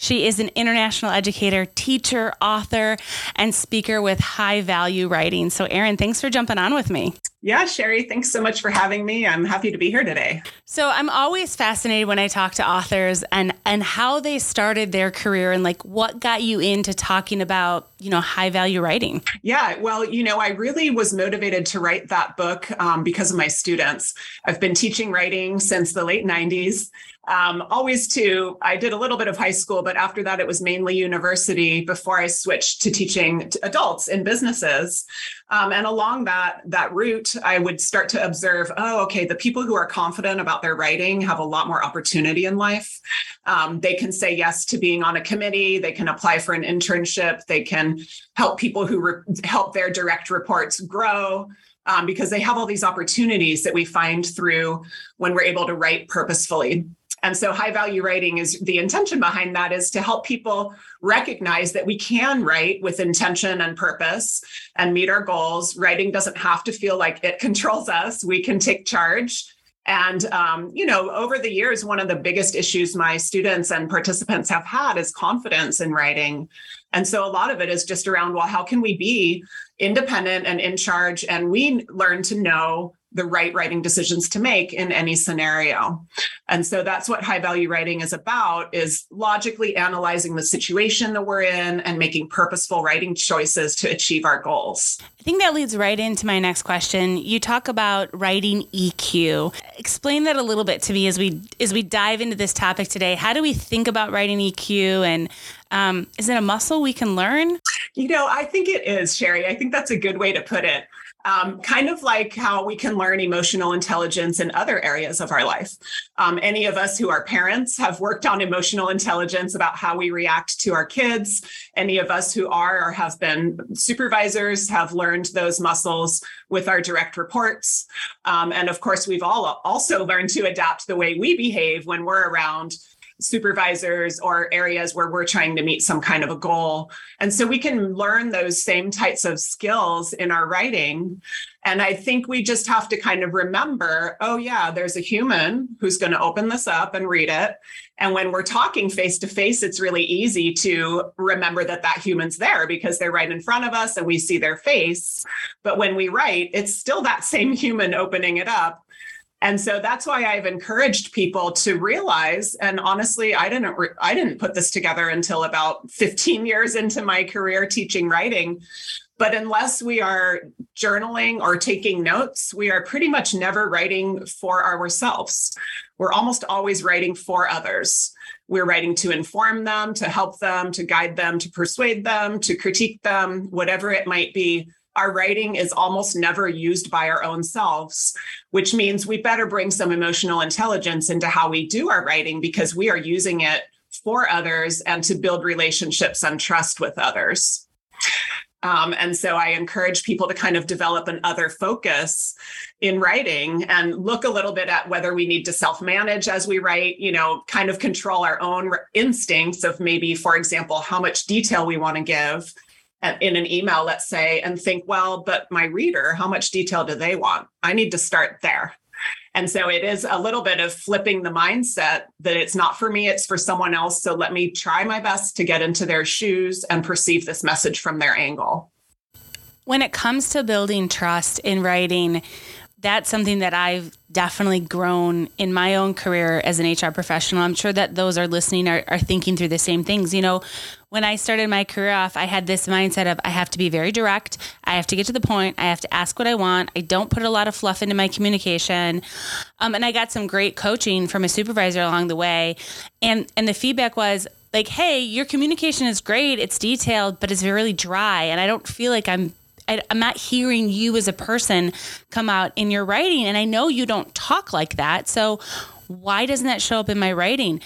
She is an international educator, teacher, author, and speaker with high-value writing. So Erin, thanks for jumping on with me. Yeah, Sherry, thanks so much for having me. I'm happy to be here today. So I'm always fascinated when I talk to authors and how they started their career and like what got you into talking about, you know, high value writing. Yeah, well, you know, I really was motivated to write that book because of my students. I've been teaching writing since the late 90s. I did a little bit of high school, but after that, it was mainly university before I switched to teaching to adults in businesses. And along that route, I would start to observe, the people who are confident about their writing have a lot more opportunity in life. They can say yes to being on a committee. They can apply for an internship. They can help people who help their direct reports grow. Because they have all these opportunities that we find through when we're able to write purposefully. And so high value writing is the intention behind that is to help people recognize that we can write with intention and purpose and meet our goals. Writing doesn't have to feel like it controls us. We can take charge. And, over the years, one of the biggest issues my students and participants have had is confidence in writing. And so a lot of it is just around, well, how can we be independent and in charge? And we learn to know the right writing decisions to make in any scenario. And so that's what high value writing is about, is logically analyzing the situation that we're in and making purposeful writing choices to achieve our goals. I think that leads right into my next question. You talk about writing EQ. Explain that a little bit to me as we dive into this topic today. How do we think about writing EQ, and is it a muscle we can learn? You know, I think it is, Sherry. I think that's a good way to put it. Kind of like how we can learn emotional intelligence in other areas of our life. Any of us who are parents have worked on emotional intelligence about how we react to our kids. Any of us who are or have been supervisors have learned those muscles with our direct reports. And of course, we've all also learned to adapt the way we behave when we're around supervisors or areas where we're trying to meet some kind of a goal. And so we can learn those same types of skills in our writing. And I think we just have to kind of remember, there's a human who's going to open this up and read it. And when we're talking face to face, it's really easy to remember that human's there because they're right in front of us and we see their face. But when we write, it's still that same human opening it up. And so that's why I've encouraged people to realize, and honestly, I didn't put this together until about 15 years into my career teaching writing. But unless we are journaling or taking notes, we are pretty much never writing for ourselves. We're almost always writing for others. We're writing to inform them, to help them, to guide them, to persuade them, to critique them, whatever it might be. Our writing is almost never used by our own selves, which means we better bring some emotional intelligence into how we do our writing because we are using it for others and to build relationships and trust with others. And so I encourage people to kind of develop an other focus in writing and look a little bit at whether we need to self-manage as we write, you know, kind of control our own instincts of maybe, for example, how much detail we want to give in an email, let's say, and think, well, but my reader, how much detail do they want? I need to start there. And so it is a little bit of flipping the mindset that it's not for me, it's for someone else. So let me try my best to get into their shoes and perceive this message from their angle. When it comes to building trust in writing, that's something that I've definitely grown in my own career as an HR professional. I'm sure that those are listening are thinking through the same things. You know, when I started my career off, I had this mindset of I have to be very direct. I have to get to the point. I have to ask what I want. I don't put a lot of fluff into my communication. And I got some great coaching from a supervisor along the way. And the feedback was like, hey, your communication is great. It's detailed, but it's really dry. And I don't feel like I'm not hearing you as a person come out in your writing. And I know you don't talk like that. So why doesn't that show up in my writing?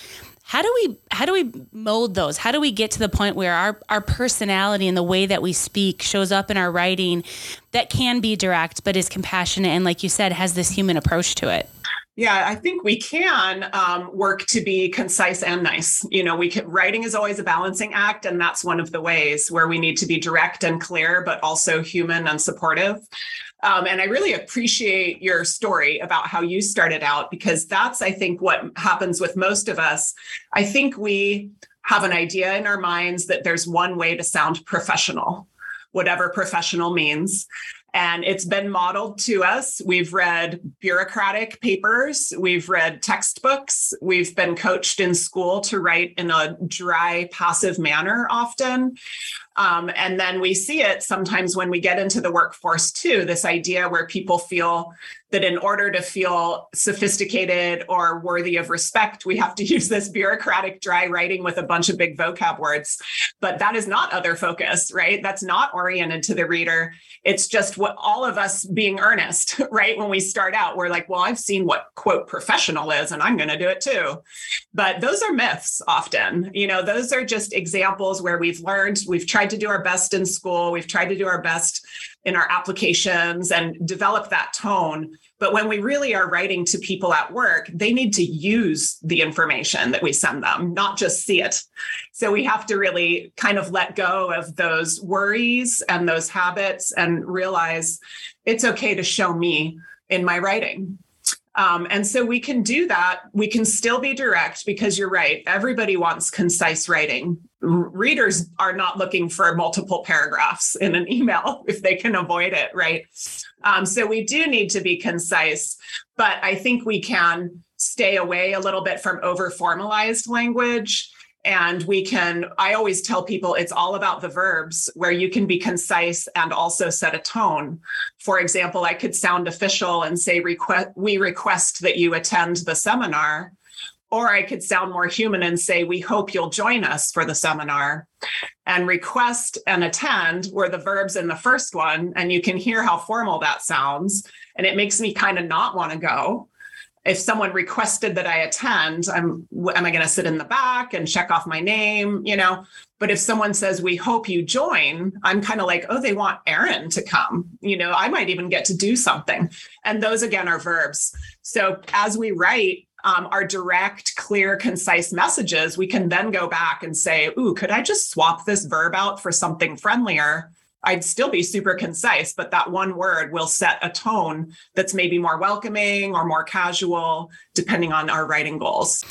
How do we mold those? How do we get to the point where our personality and the way that we speak shows up in our writing that can be direct, but is compassionate and, like you said, has this human approach to it? Yeah, I think we can work to be concise and nice. You know, writing is always a balancing act, and that's one of the ways where we need to be direct and clear, but also human and supportive. And I really appreciate your story about how you started out, because that's, I think, what happens with most of us. I think we have an idea in our minds that there's one way to sound professional, whatever professional means. And it's been modeled to us. We've read bureaucratic papers. We've read textbooks. We've been coached in school to write in a dry, passive manner often. And then we see it sometimes when we get into the workforce too, this idea where people feel that in order to feel sophisticated or worthy of respect, we have to use this bureaucratic dry writing with a bunch of big vocab words. But that is not other focus, right? That's not oriented to the reader. It's just what all of us being earnest, right? When we start out, we're like, well, I've seen what, quote, professional is, and I'm going to do it too. But those are myths often. You know, those are just examples where we've learned, we've tried to do our best in school, we've tried to do our best in our applications and develop that tone. But when we really are writing to people at work, they need to use the information that we send them, not just see it. So we have to really kind of let go of those worries and those habits and realize it's okay to show me in my writing. And so we can do that. We can still be direct, because you're right. Everybody wants concise writing. Readers are not looking for multiple paragraphs in an email if they can avoid it, right? So we do need to be concise, but I think we can stay away a little bit from over-formalized language. And we can, I always tell people it's all about the verbs, where you can be concise and also set a tone. For example, I could sound official and say, we request that you attend the seminar. Or I could sound more human and say, we hope you'll join us for the seminar. And request and attend were the verbs in the first one. And you can hear how formal that sounds. And it makes me kind of not want to go. If someone requested that I attend, am I going to sit in the back and check off my name, you know? But if someone says, we hope you join, I'm kind of like, oh, they want Erin to come. You know, I might even get to do something. And those, again, are verbs. So as we write our direct, clear, concise messages, we can then go back and say, ooh, could I just swap this verb out for something friendlier? I'd still be super concise, but that one word will set a tone that's maybe more welcoming or more casual, depending on our writing goals.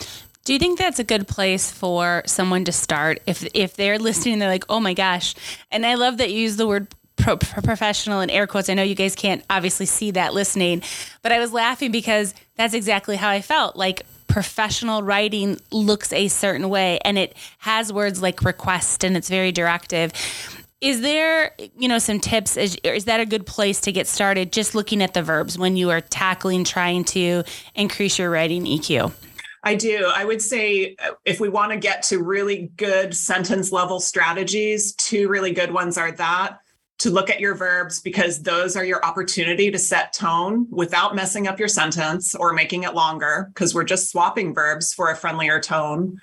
Do you think that's a good place for someone to start? If they're listening, they're like, oh my gosh. And I love that you use the word professional in air quotes. I know you guys can't obviously see that listening, but I was laughing because that's exactly how I felt. Like, professional writing looks a certain way, and it has words like request, and it's very directive. Is there, you know, some tips? Is that a good place to get started? Just looking at the verbs when you are trying to increase your writing EQ? I do. I would say if we want to get to really good sentence level strategies, two really good ones are that to look at your verbs, because those are your opportunity to set tone without messing up your sentence or making it longer, because we're just swapping verbs for a friendlier tone.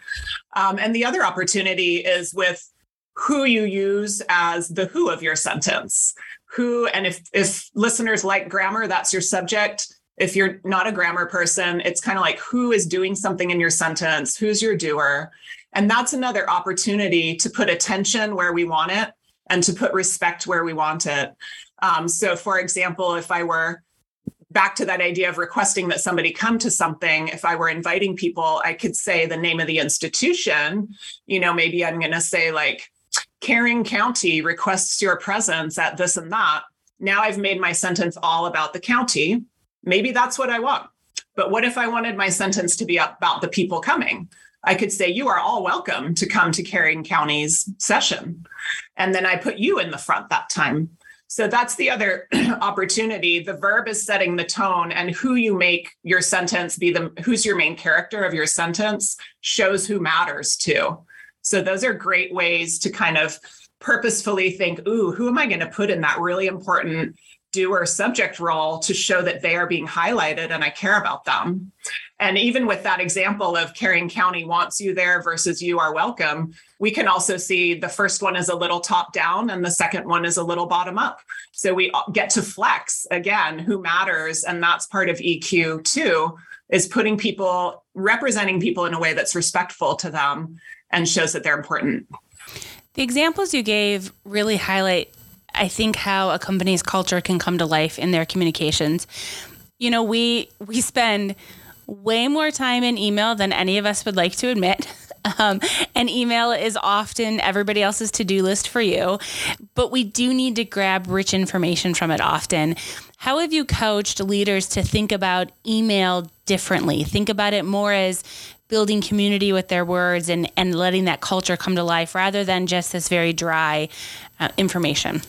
And the other opportunity is with who you use as the who of your sentence. Who, and if listeners like grammar, that's your subject. If you're not a grammar person, it's kind of like who is doing something in your sentence, who's your doer. And that's another opportunity to put attention where we want it and to put respect where we want it. So for example, if I were back to that idea of requesting that somebody come to something, if I were inviting people, I could say the name of the institution. You know, maybe I'm going to say like, Caring County requests your presence at this and that. Now I've made my sentence all about the county. Maybe that's what I want. But what if I wanted my sentence to be about the people coming? I could say, you are all welcome to come to Caring County's session. And then I put you in the front that time. So that's the other opportunity. The verb is setting the tone, and who you make your sentence be, who's your main character of your sentence shows who matters to. So those are great ways to kind of purposefully think, ooh, who am I going to put in that really important doer subject role to show that they are being highlighted and I care about them. And even with that example of Carrying County wants you there versus you are welcome, we can also see the first one is a little top down and the second one is a little bottom up. So we get to flex again, who matters. And that's part of EQ too, is putting people, representing people in a way that's respectful to them and shows that they're important. The examples you gave really highlight, I think, how a company's culture can come to life in their communications. You know, we spend way more time in email than any of us would like to admit. And email is often everybody else's to-do list for you, but we do need to grab rich information from it often. How have you coached leaders to think about email differently? Think about it more as building community with their words and letting that culture come to life rather than just this very dry information.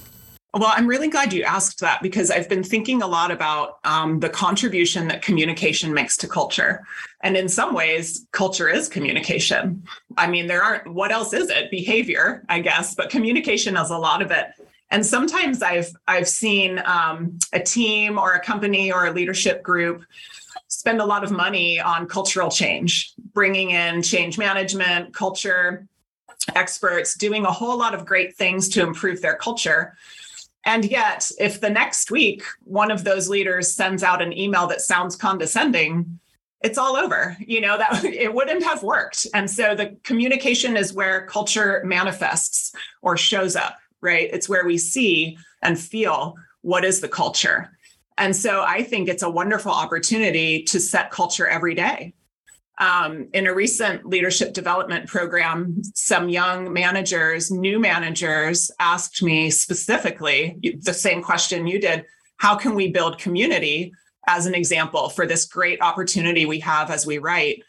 Well, I'm really glad you asked that because I've been thinking a lot about the contribution that communication makes to culture. And in some ways, culture is communication. I mean, what else is it? Behavior, I guess, but communication is a lot of it. And sometimes I've seen a team or a company or a leadership group spend a lot of money on cultural change, bringing in change management, culture experts, doing a whole lot of great things to improve their culture. And yet, if the next week, one of those leaders sends out an email that sounds condescending, it's all over, you know, that it wouldn't have worked. And so the communication is where culture manifests or shows up, right? It's where we see and feel what is the culture. And so I think it's a wonderful opportunity to set culture every day. In a recent leadership development program, some young managers, new managers asked me specifically the same question you did. How can we build community as an example for this great opportunity we have as we write?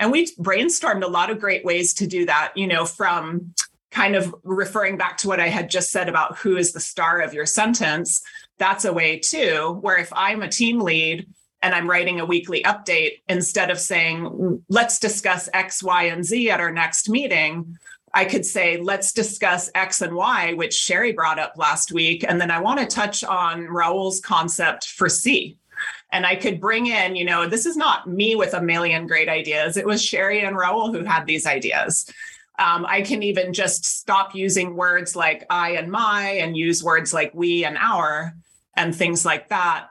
And we brainstormed a lot of great ways to do that, you know, from kind of referring back to what I had just said about who is the star of your sentence. That's a way too, where if I'm a team lead, and I'm writing a weekly update, instead of saying, let's discuss X, Y, and Z at our next meeting, I could say, let's discuss X and Y, which Sherry brought up last week. And then I want to touch on Raul's concept for C. And I could bring in, you know, this is not me with a million great ideas. It was Sherry and Raul who had these ideas. I can even just stop using words like I and my and use words like we and our and things like that.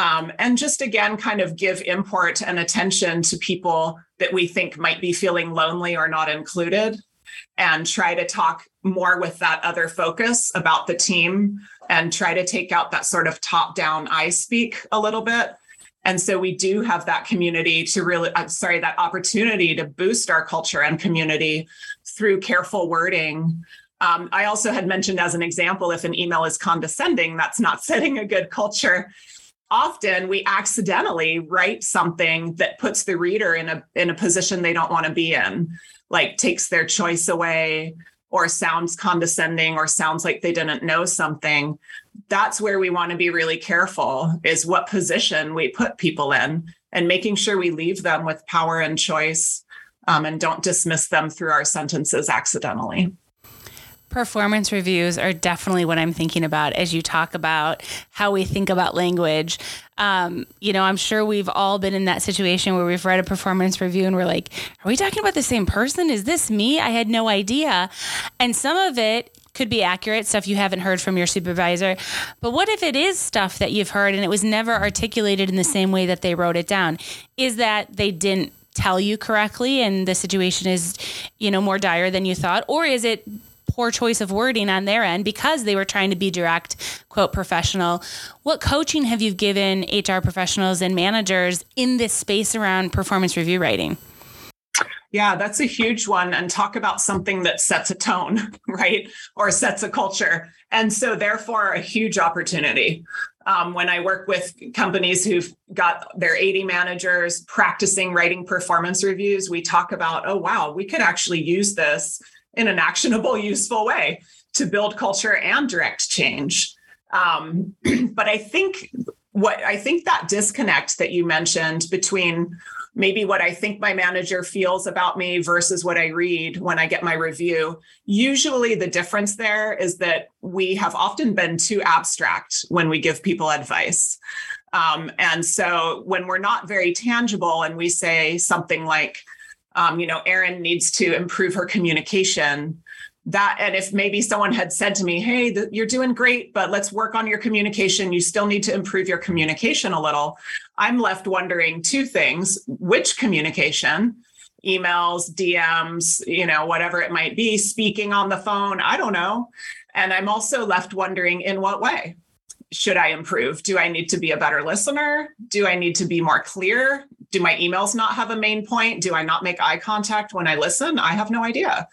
And just, again, kind of give import and attention to people that we think might be feeling lonely or not included, and try to talk more with that other focus about the team and try to take out that sort of top down I speak a little bit. And so we do have that community to really, that opportunity to boost our culture and community through careful wording. I also had mentioned as an example, if an email is condescending, that's not setting a good culture. Often we accidentally write something that puts the reader in a position they don't want to be in, like takes their choice away or sounds condescending or sounds like they didn't know something. That's where we want to be really careful, is what position we put people in and making sure we leave them with power and choice, and don't dismiss them through our sentences accidentally. Performance reviews are definitely what I'm thinking about as you talk about how we think about language. You know, I'm sure we've all been in that situation where we've read a performance review and we're like, are we talking about the same person? Is this me? I had no idea. And some of it could be accurate, stuff you haven't heard from your supervisor. But what if it is stuff that you've heard and it was never articulated in the same way that they wrote it down? Is that they didn't tell you correctly and the situation is, you know, more dire than you thought? Or is it poor choice of wording on their end because they were trying to be direct, quote, professional? What coaching have you given HR professionals and managers in this space around performance review writing? Yeah, that's a huge one. And talk about something that sets a tone, right? Or sets a culture. And so therefore a huge opportunity. When I work with companies who've got their 80 managers practicing writing performance reviews, we talk about, oh, wow, we could actually use this in an actionable, useful way to build culture and direct change. But I think that disconnect that you mentioned between maybe what I think my manager feels about me versus what I read when I get my review. Usually the difference there is that we have often been too abstract when we give people advice. And so when we're not very tangible and we say something like, Erin needs to improve her communication, and if maybe someone had said to me, hey, you're doing great, but let's work on your communication. You still need to improve your communication a little. I'm left wondering two things: which communication, emails, DMs, whatever it might be, speaking on the phone, I don't know. And I'm also left wondering, in what way should I improve? Do I need to be a better listener? Do I need to be more clear? Do my emails not have a main point? Do I not make eye contact when I listen? I have no idea.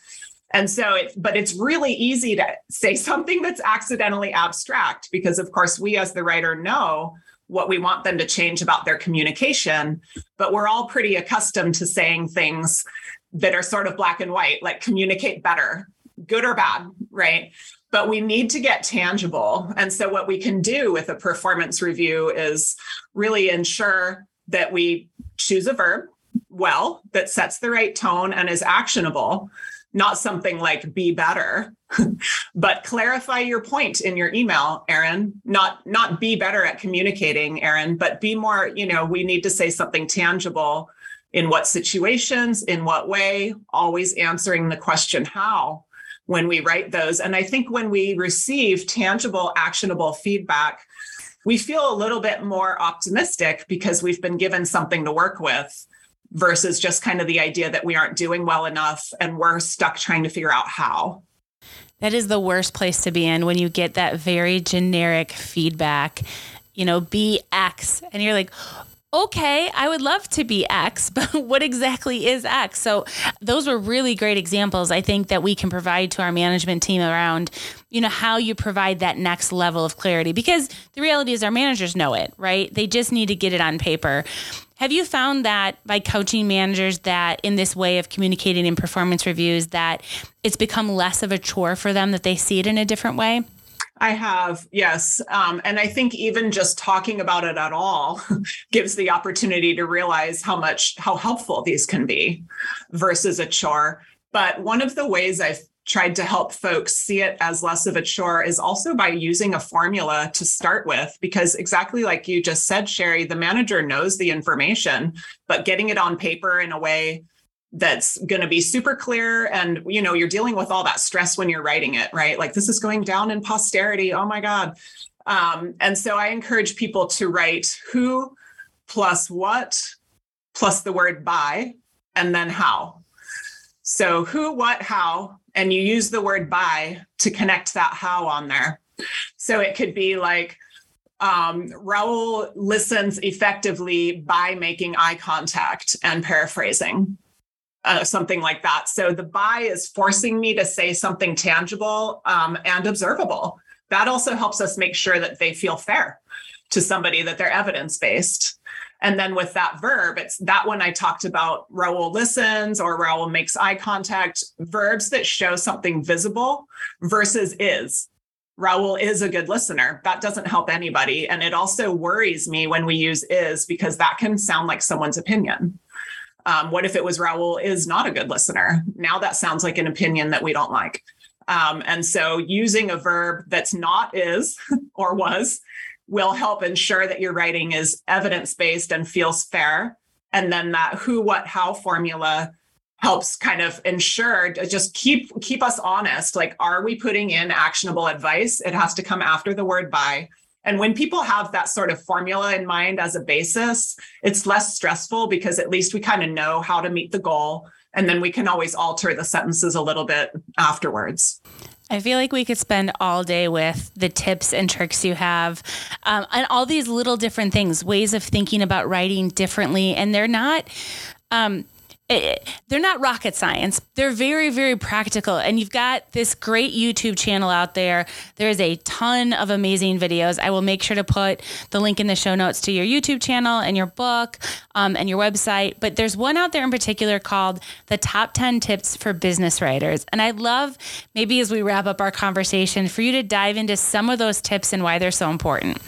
And so, but it's really easy to say something that's accidentally abstract, because of course we as the writer know what we want them to change about their communication, but we're all pretty accustomed to saying things that are sort of black and white, like communicate better, good or bad, right? But we need to get tangible. And so what we can do with a performance review is really ensure that we choose a verb well that sets the right tone and is actionable. Not something like be better, but clarify your point in your email, Erin. Not be better at communicating, Erin, but be more, we need to say something tangible. In what situations, in what way, always answering the question how when we write those. And I think when we receive tangible, actionable feedback, we feel a little bit more optimistic because we've been given something to work with, versus just kind of the idea that we aren't doing well enough and we're stuck trying to figure out how. That is the worst place to be in, when you get that very generic feedback, be X, and you're like, okay, I would love to be X, but what exactly is X? So those were really great examples, I think, that we can provide to our management team around, how you provide that next level of clarity, because the reality is our managers know it, right? They just need to get it on paper. Have you found that by coaching managers that in this way of communicating in performance reviews, that it's become less of a chore for them, that they see it in a different way? I have, yes. And I think even just talking about it at all gives the opportunity to realize how helpful these can be versus a chore. But one of the ways I've tried to help folks see it as less of a chore is also by using a formula to start with, because exactly like you just said, Sherry, the manager knows the information, but getting it on paper in a way that's going to be super clear. And, you're dealing with all that stress when you're writing it, right? Like, this is going down in posterity. Oh my God. And so I encourage people to write who plus what plus the word by, and then how. So who, what, how, and you use the word by to connect that how on there. So it could be like, Raul listens effectively by making eye contact, and paraphrasing, something like that. So the by is forcing me to say something tangible and observable. That also helps us make sure that they feel fair to somebody, that they're evidence-based. And then with that verb, it's that one I talked about, Raul listens or Raul makes eye contact, verbs that show something visible versus is. Raul is a good listener. That doesn't help anybody. And it also worries me when we use is, because that can sound like someone's opinion. What if it was Raul is not a good listener? Now that sounds like an opinion that we don't like. And so using a verb that's not is or was will help ensure that your writing is evidence-based and feels fair. And then that who, what, how formula helps kind of ensure, just keep us honest. Like, are we putting in actionable advice? It has to come after the word by. And when people have that sort of formula in mind as a basis, it's less stressful, because at least we kind of know how to meet the goal. And then we can always alter the sentences a little bit afterwards. I feel like we could spend all day with the tips and tricks you have, and all these little different things, ways of thinking about writing differently. And they're not rocket science. They're very, very practical. And you've got this great YouTube channel out there. There is a ton of amazing videos. I will make sure to put the link in the show notes to your YouTube channel and your book and your website. But there's one out there in particular called The Top 10 Tips for Business Writers. And I'd love, maybe as we wrap up our conversation, for you to dive into some of those tips and why they're so important.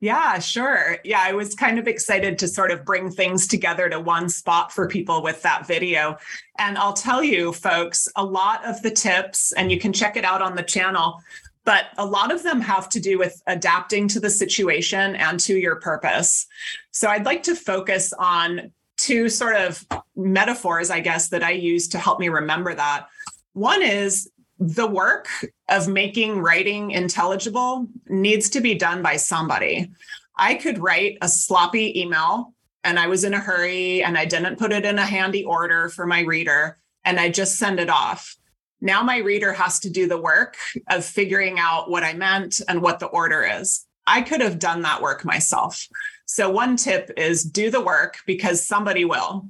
Yeah, sure. Yeah, I was kind of excited to sort of bring things together to one spot for people with that video. And I'll tell you, folks, a lot of the tips, and you can check it out on the channel, but a lot of them have to do with adapting to the situation and to your purpose. So I'd like to focus on two sort of metaphors, I guess, that I use to help me remember that. One is the work of making writing intelligible needs to be done by somebody. I could write a sloppy email and I was in a hurry and I didn't put it in a handy order for my reader and I just send it off. Now my reader has to do the work of figuring out what I meant and what the order is. I could have done that work myself. So one tip is do the work because somebody will.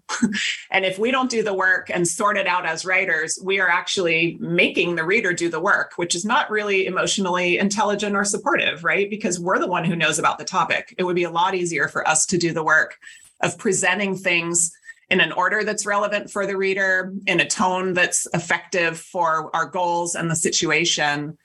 And if we don't do the work and sort it out as writers, we are actually making the reader do the work, which is not really emotionally intelligent or supportive, right? Because we're the one who knows about the topic. It would be a lot easier for us to do the work of presenting things in an order that's relevant for the reader, in a tone that's effective for our goals and the situation.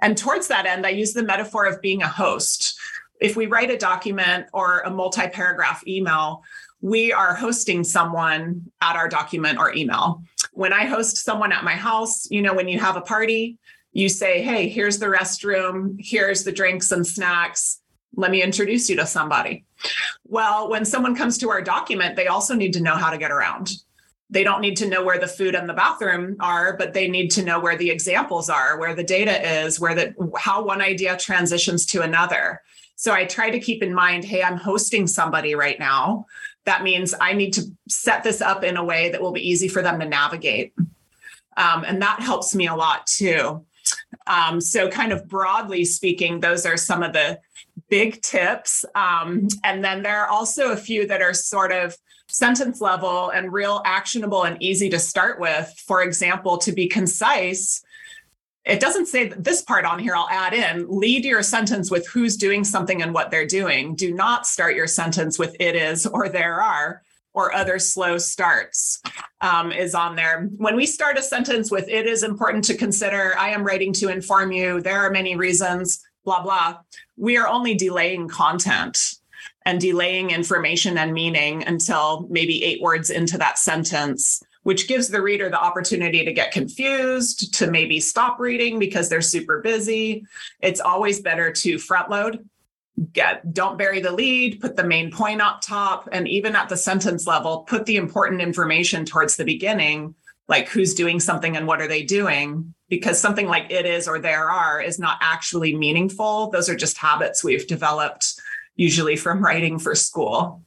And towards that end, I use the metaphor of being a host. If we write a document or a multi-paragraph email, we are hosting someone at our document or email. When I host someone at my house, you know, when you have a party, you say, hey, here's the restroom, here's the drinks and snacks. Let me introduce you to somebody. Well, when someone comes to our document, they also need to know how to get around. They don't need to know where the food and the bathroom are, but they need to know where the examples are, where the data is, where how one idea transitions to another. So I try to keep in mind, hey, I'm hosting somebody right now. That means I need to set this up in a way that will be easy for them to navigate. And that helps me a lot too. So kind of broadly speaking, those are some of the big tips. And then there are also a few that are sort of sentence level and real actionable and easy to start with. For example, to be concise, it doesn't say this part on here, I'll add in, lead your sentence with who's doing something and what they're doing. Do not start your sentence with it is or there are or other slow starts is on there. When we start a sentence with it is important to consider, I am writing to inform you, there are many reasons, blah, blah, we are only delaying content and delaying information and meaning until maybe 8 words into that sentence, which gives the reader the opportunity to get confused, to maybe stop reading because they're super busy. It's always better to front load, don't bury the lead, put the main point up top, and even at the sentence level, put the important information towards the beginning, like who's doing something and what are they doing, because something like it is or there are is not actually meaningful. Those are just habits we've developed usually from writing for school.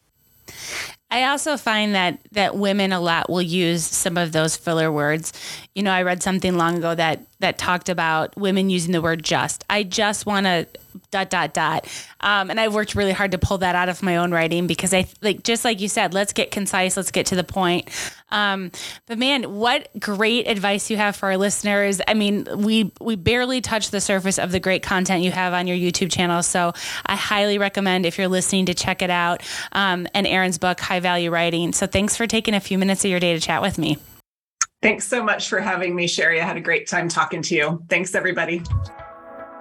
I also find that women a lot will use some of those filler words. You know, I read something long ago that talked about women using the word just. I just want to ... And I've worked really hard to pull that out of my own writing because I like, just like you said, let's get concise, let's get to the point. But man, what great advice you have for our listeners. I mean, we barely touched the surface of the great content you have on your YouTube channel. So I highly recommend if you're listening to check it out. And Erin's book, High Value Writing. So thanks for taking a few minutes of your day to chat with me. Thanks so much for having me, Sherry. I had a great time talking to you. Thanks, everybody.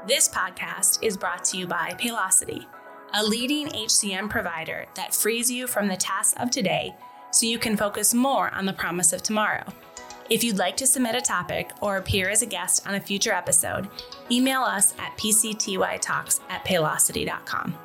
This podcast is brought to you by Paylocity, a leading HCM provider that frees you from the tasks of today so you can focus more on the promise of tomorrow. If you'd like to submit a topic or appear as a guest on a future episode, email us at pctytalks@paylocity.com.